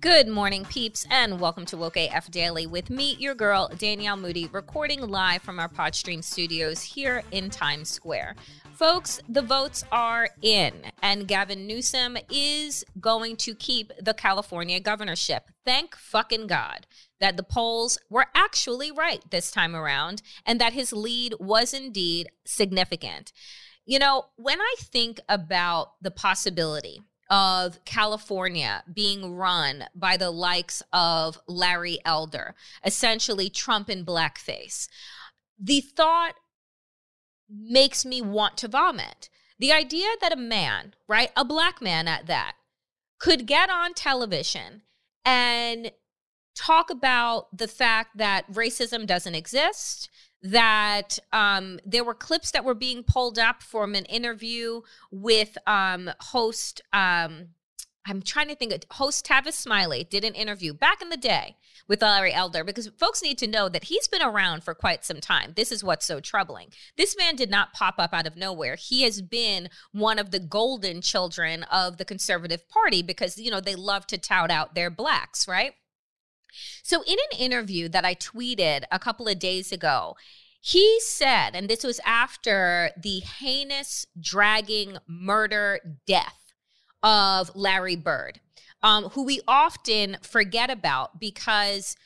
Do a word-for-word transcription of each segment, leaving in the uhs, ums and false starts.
Good morning, peeps, and welcome to Woke A F Daily with me, your girl, Danielle Moody, recording live from our Podstream studios here in Times Square. Folks, the votes are in, and Gavin Newsom is going to keep the California governorship. Thank fucking God that the polls were actually right this time around and that his lead was indeed significant. You know, when I think about the possibility of California being run by the likes of Larry Elder, essentially Trump in blackface, the thought makes me want to vomit. The idea that a man, right, a black man at that, could get on television and talk about the fact that racism doesn't exist, that um, there were clips that were being pulled up from an interview with um, host, um, I'm trying to think, of, host Tavis Smiley did an interview back in the day with Larry Elder, because folks need to know that he's been around for quite some time. This is what's so troubling. This man did not pop up out of nowhere. He has been one of the golden children of the conservative party because, you know, they love to tout out their blacks, right? So in an interview that I tweeted a couple of days ago, he said, and this was after the heinous dragging murder death of Larry Byrd, um, who we often forget about because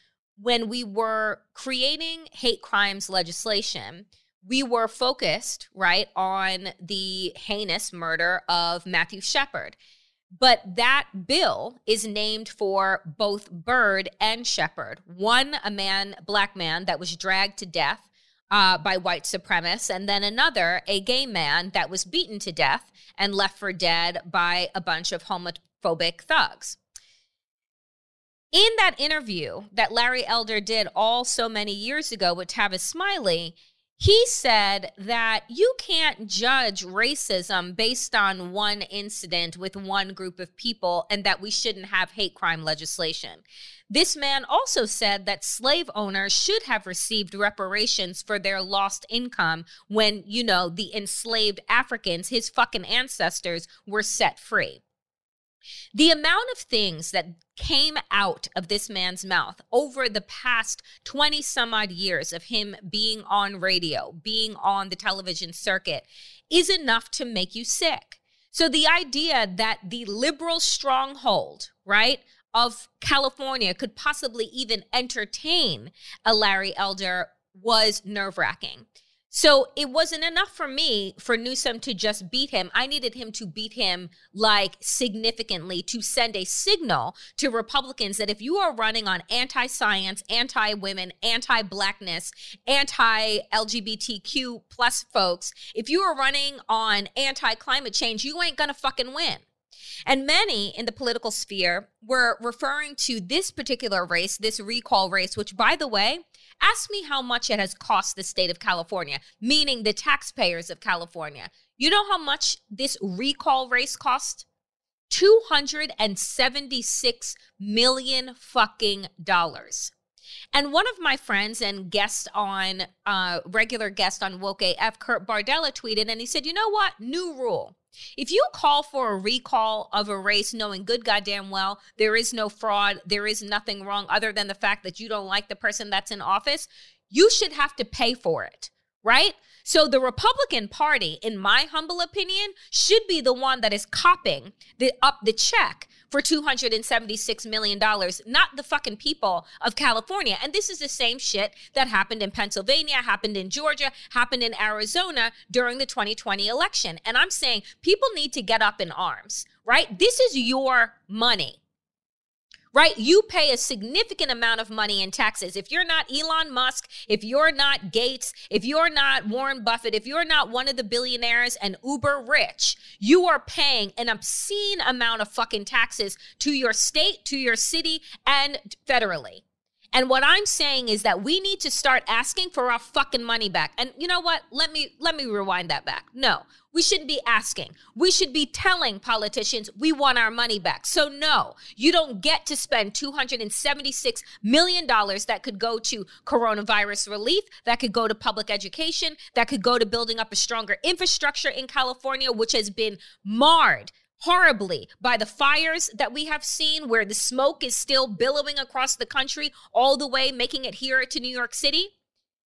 when we were creating hate crimes legislation, we were focused, right, on the heinous murder of Matthew Shepard. But that bill is named for both Byrd and Shepard. One, a man, black man that was dragged to death uh, by white supremacists, and then another, a gay man that was beaten to death and left for dead by a bunch of homophobic thugs. In that interview that Larry Elder did all so many years ago with Tavis Smiley, he said that you can't judge racism based on one incident with one group of people and that we shouldn't have hate crime legislation. This man also said that slave owners should have received reparations for their lost income when, you know, the enslaved Africans, his fucking ancestors, were set free. The amount of things that came out of this man's mouth over the past twenty some odd years of him being on radio, being on the television circuit, is enough to make you sick. So the idea that the liberal stronghold, right, of California could possibly even entertain a Larry Elder was nerve-wracking. So it wasn't enough for me for Newsom to just beat him. I needed him to beat him like significantly to send a signal to Republicans that if you are running on anti-science, anti-women, anti-blackness, anti-L G B T Q plus folks, if you are running on anti-climate change, you ain't gonna fucking win. And many in the political sphere were referring to this particular race, this recall race, which, by the way, ask me how much it has cost the state of California, meaning the taxpayers of California. You know how much this recall race cost? two hundred seventy-six million fucking dollars. And one of my friends and guest on, uh, regular guest on Woke A F, Kurt Bardella, tweeted, and he said, you know what? New rule. If you call for a recall of a race knowing good goddamn well there is no fraud, there is nothing wrong other than the fact that you don't like the person that's in office, you should have to pay for it, right? So the Republican Party, in my humble opinion, should be the one that is copying the, up the check for two hundred seventy-six million dollars, not the fucking people of California. And this is the same shit that happened in Pennsylvania, happened in Georgia, happened in Arizona during the twenty twenty election. And I'm saying people need to get up in arms, right? This is your money, right? You pay a significant amount of money in taxes. If you're not Elon Musk, if you're not Gates, if you're not Warren Buffett, if you're not one of the billionaires and uber rich, you are paying an obscene amount of fucking taxes to your state, to your city, and federally. And what I'm saying is that we need to start asking for our fucking money back. And you know what? Let me let me rewind that back. No, we shouldn't be asking. We should be telling politicians we want our money back. So no, you don't get to spend two hundred seventy-six million dollars that could go to coronavirus relief, that could go to public education, that could go to building up a stronger infrastructure in California, which has been marred horribly by the fires that we have seen, where the smoke is still billowing across the country all the way, making it here to New York City.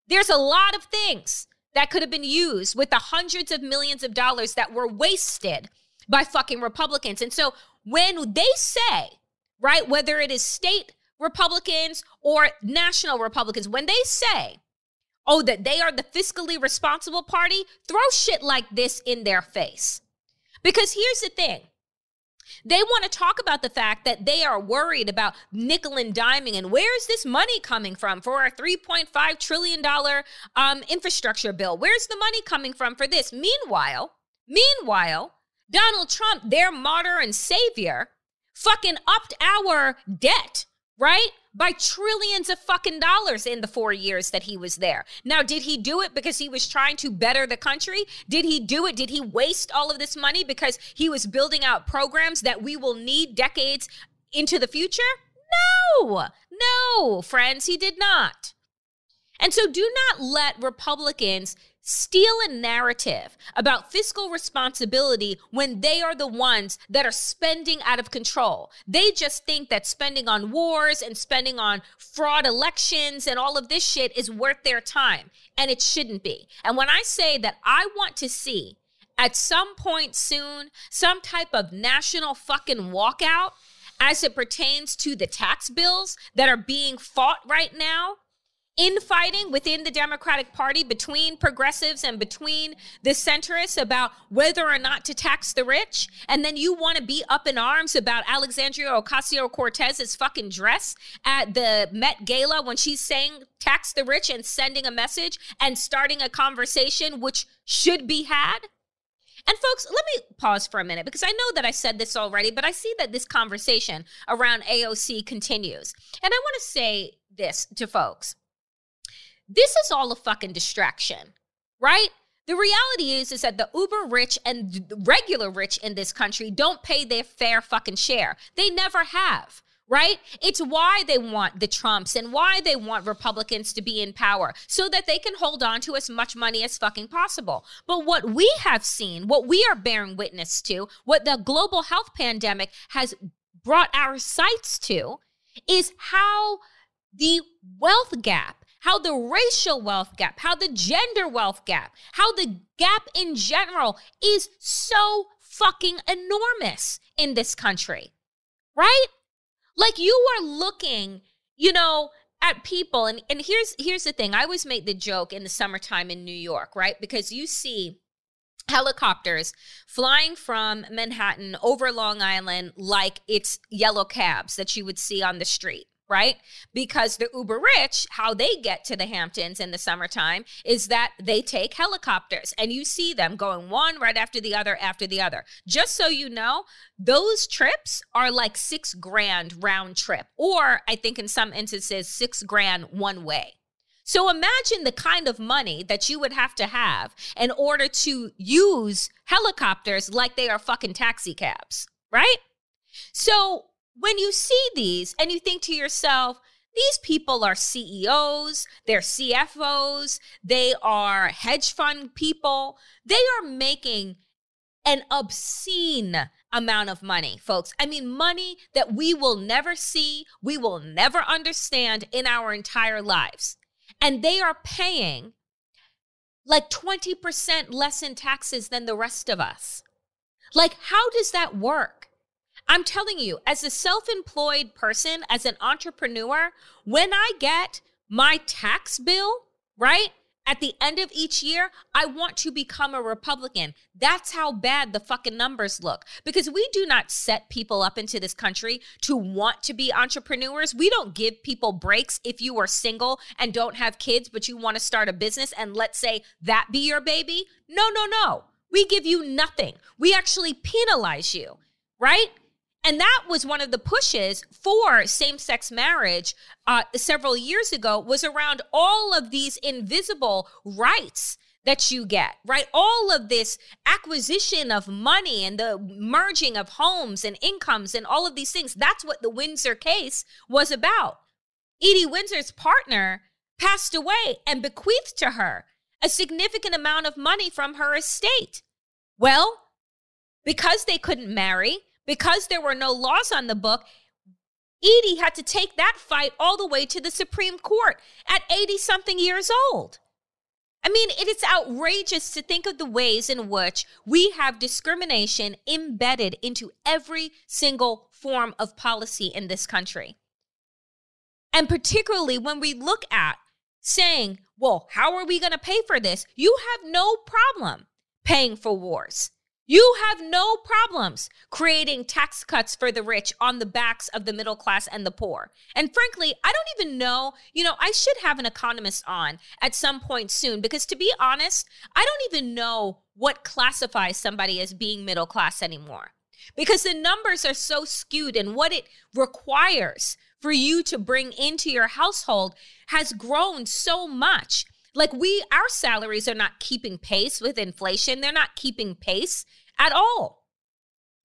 There's a lot of things that could have been used with the hundreds of millions of dollars that were wasted by fucking Republicans. And so when they say, right, whether it is state Republicans or national Republicans, when they say, oh, that they are the fiscally responsible party, throw shit like this in their face. Because here's the thing. They want to talk about the fact that they are worried about nickel and diming and where is this money coming from for our three point five trillion dollars um, infrastructure bill? Where's the money coming from for this? Meanwhile, meanwhile, Donald Trump, their martyr and savior, fucking upped our debt, right? By trillions of fucking dollars in the four years that he was there. Now, did he do it because he was trying to better the country? Did he do it? Did he waste all of this money because he was building out programs that we will need decades into the future? No, no, friends, he did not. And so do not let Republicans steal a narrative about fiscal responsibility when they are the ones that are spending out of control. They just think that spending on wars and spending on fraud elections and all of this shit is worth their time, and it shouldn't be. And when I say that I want to see at some point soon some type of national fucking walkout as it pertains to the tax bills that are being fought right now, infighting within the Democratic Party between progressives and between the centrists about whether or not to tax the rich. And then you want to be up in arms about Alexandria Ocasio-Cortez's fucking dress at the Met Gala when she's saying tax the rich and sending a message and starting a conversation which should be had. And folks, let me pause for a minute because I know that I said this already, but I see that this conversation around A O C continues. And I want to say this to folks. This is all a fucking distraction, right? The reality is, is that the uber rich and regular rich in this country don't pay their fair fucking share. They never have, right? It's why they want the Trumps and why they want Republicans to be in power so that they can hold on to as much money as fucking possible. But what we have seen, what we are bearing witness to, what the global health pandemic has brought our sights to is how the wealth gap, how the racial wealth gap, how the gender wealth gap, how the gap in general is so fucking enormous in this country, right? Like you are looking, you know, at people. And, and here's, here's the thing. I always make the joke in the summertime in New York, right? Because you see helicopters flying from Manhattan over Long Island like it's yellow cabs that you would see on the street, right? Because the uber rich, how they get to the Hamptons in the summertime is that they take helicopters, and you see them going one right after the other after the other. Just so you know, those trips are like six grand round trip, or I think in some instances, six grand one way. So imagine the kind of money that you would have to have in order to use helicopters like they are fucking taxi cabs, right? So when you see these and you think to yourself, these people are C E Os, they're C F Os, they are hedge fund people. They are making an obscene amount of money, folks. I mean, money that we will never see, we will never understand in our entire lives. And they are paying like twenty percent less in taxes than the rest of us. Like, how does that work? I'm telling you, as a self-employed person, as an entrepreneur, when I get my tax bill, right, at the end of each year, I want to become a Republican. That's how bad the fucking numbers look. Because we do not set people up into this country to want to be entrepreneurs. We don't give people breaks if you are single and don't have kids, but you want to start a business and let's say that be your baby. No, no, no. We give you nothing. We actually penalize you, right? And that was one of the pushes for same-sex marriage uh, several years ago, was around all of these invisible rights that you get, right? All of this acquisition of money and the merging of homes and incomes and all of these things. That's what the Windsor case was about. Edie Windsor's partner passed away and bequeathed to her a significant amount of money from her estate. Well, because they couldn't marry, because there were no laws on the book, Edie had to take that fight all the way to the Supreme Court at eighty-something years old. I mean, it is outrageous to think of the ways in which we have discrimination embedded into every single form of policy in this country. And particularly when we look at saying, well, how are we going to pay for this? You have no problem paying for wars. You have no problems creating tax cuts for the rich on the backs of the middle class and the poor. And frankly, I don't even know, you know, I should have an economist on at some point soon, because to be honest, I don't even know what classifies somebody as being middle class anymore, because the numbers are so skewed, and what it requires for you to bring into your household has grown so much. Like, we, our salaries are not keeping pace with inflation. They're not keeping pace at all.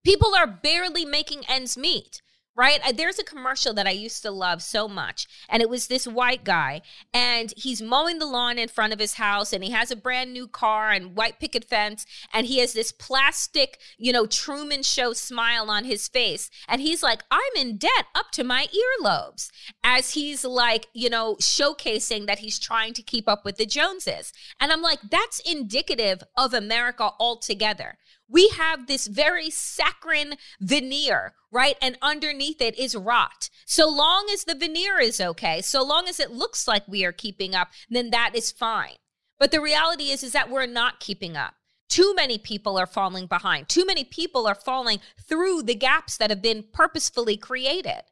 People are barely making ends meet, right? There's a commercial that I used to love so much, and it was this white guy, and he's mowing the lawn in front of his house, and he has a brand new car and white picket fence, and he has this plastic, you know, Truman Show smile on his face, and he's like, I'm in debt up to my earlobes, as he's like, you know, showcasing that he's trying to keep up with the Joneses. And I'm like, that's indicative of America altogether. We have this very saccharine veneer, right? And underneath it is rot. So long as the veneer is okay, so long as it looks like we are keeping up, then that is fine. But the reality is, is that we're not keeping up. Too many people are falling behind. Too many people are falling through the gaps that have been purposefully created.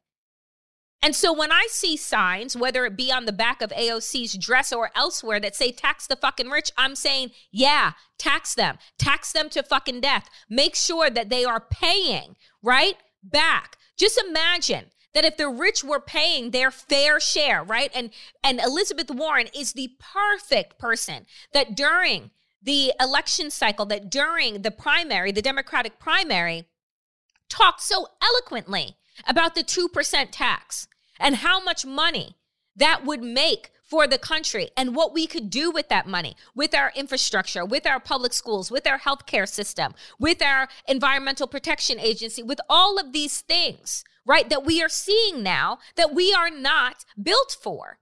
And so when I see signs, whether it be on the back of A O C's dress or elsewhere, that say tax the fucking rich, I'm saying, yeah, tax them, tax them to fucking death. Make sure that they are paying, right, back. Just imagine that if the rich were paying their fair share, right? And, and Elizabeth Warren is the perfect person that during the election cycle, that during the primary, the Democratic primary, talked so eloquently about the two percent tax, and how much money that would make for the country, and what we could do with that money, with our infrastructure, with our public schools, with our healthcare system, with our environmental protection agency, with all of these things, right, that we are seeing now that we are not built for.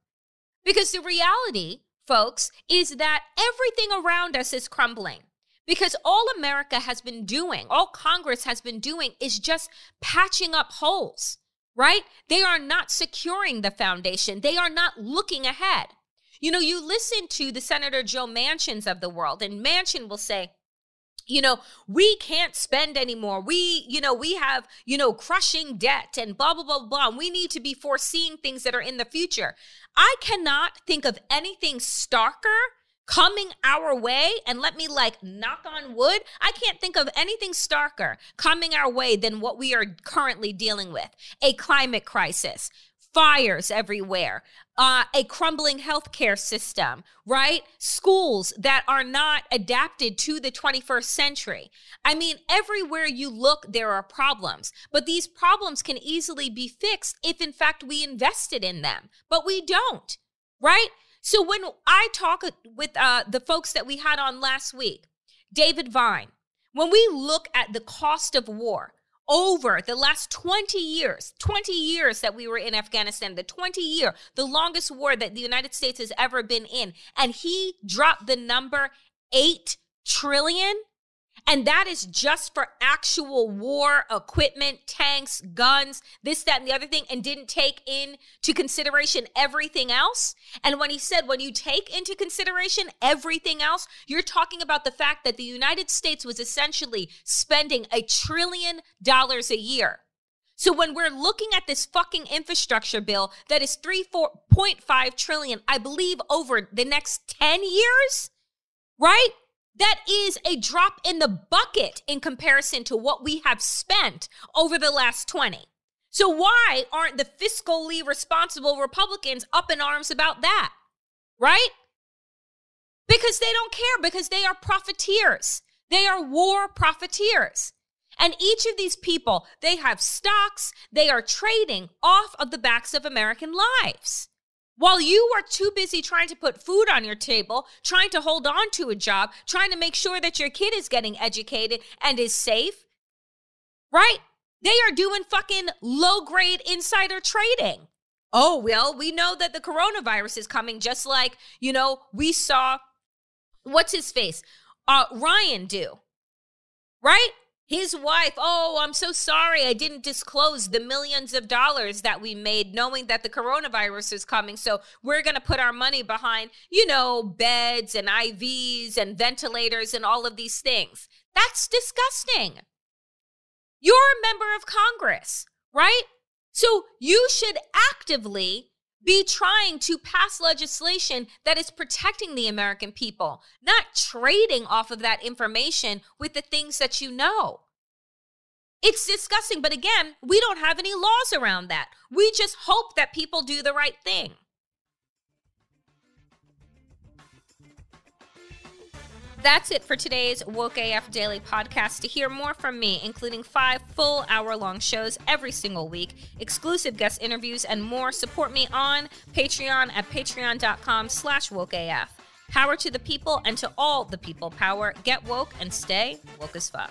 Because the reality, folks, is that everything around us is crumbling. Because all America has been doing, all Congress has been doing, is just patching up holes, right? They are not securing the foundation. They are not looking ahead. You know, you listen to the Senator Joe Manchins of the world, and Manchin will say, You know, we can't spend anymore. We, you know, we have, you know, crushing debt and blah, blah, blah, blah. And we need to be foreseeing things that are in the future. I cannot think of anything starker coming our way. And let me like knock on wood. I can't think of anything starker coming our way than what we are currently dealing with. A climate crisis, fires everywhere, uh, a crumbling healthcare system, right? Schools that are not adapted to the twenty-first century. I mean, everywhere you look, there are problems, but these problems can easily be fixed if in fact we invested in them, but we don't, right? So when I talk with uh, the folks that we had on last week, David Vine, when we look at the cost of war, over the last twenty years, twenty years that we were in Afghanistan, the twenty year, the longest war that the United States has ever been in. And he dropped the number eight trillion. And that is just for actual war equipment, tanks, guns, this, that, and the other thing, and didn't take into consideration everything else. And when he said, when you take into consideration everything else, you're talking about the fact that the United States was essentially spending a trillion dollars a year. So when we're looking at this fucking infrastructure bill that is three point five trillion, I believe over the next ten years, right? That is a drop in the bucket in comparison to what we have spent over the last twenty. So why aren't the fiscally responsible Republicans up in arms about that, right? Because they don't care, because they are profiteers. They are war profiteers. And each of these people, they have stocks, they are trading off of the backs of American lives. While you are too busy trying to put food on your table, trying to hold on to a job, trying to make sure that your kid is getting educated and is safe, right? They are doing fucking low-grade insider trading. Oh, well, we know that the coronavirus is coming, just like, you know, we saw, what's his face? Uh, Ryan do, right? His wife, oh, I'm so sorry I didn't disclose the millions of dollars that we made knowing that the coronavirus is coming. So we're going to put our money behind, you know, beds and I Vs and ventilators and all of these things. That's disgusting. You're a member of Congress, right? So you should actively be trying to pass legislation that is protecting the American people, not trading off of that information with the things that you know. It's disgusting, but again, we don't have any laws around that. We just hope that people do the right thing. That's it for today's Woke A F Daily podcast. To hear more from me, including five full hour-long shows every single week, exclusive guest interviews, and more, support me on Patreon at patreon.com slash wokeaf. Power to the people and to all the people power. Get woke and stay woke as fuck.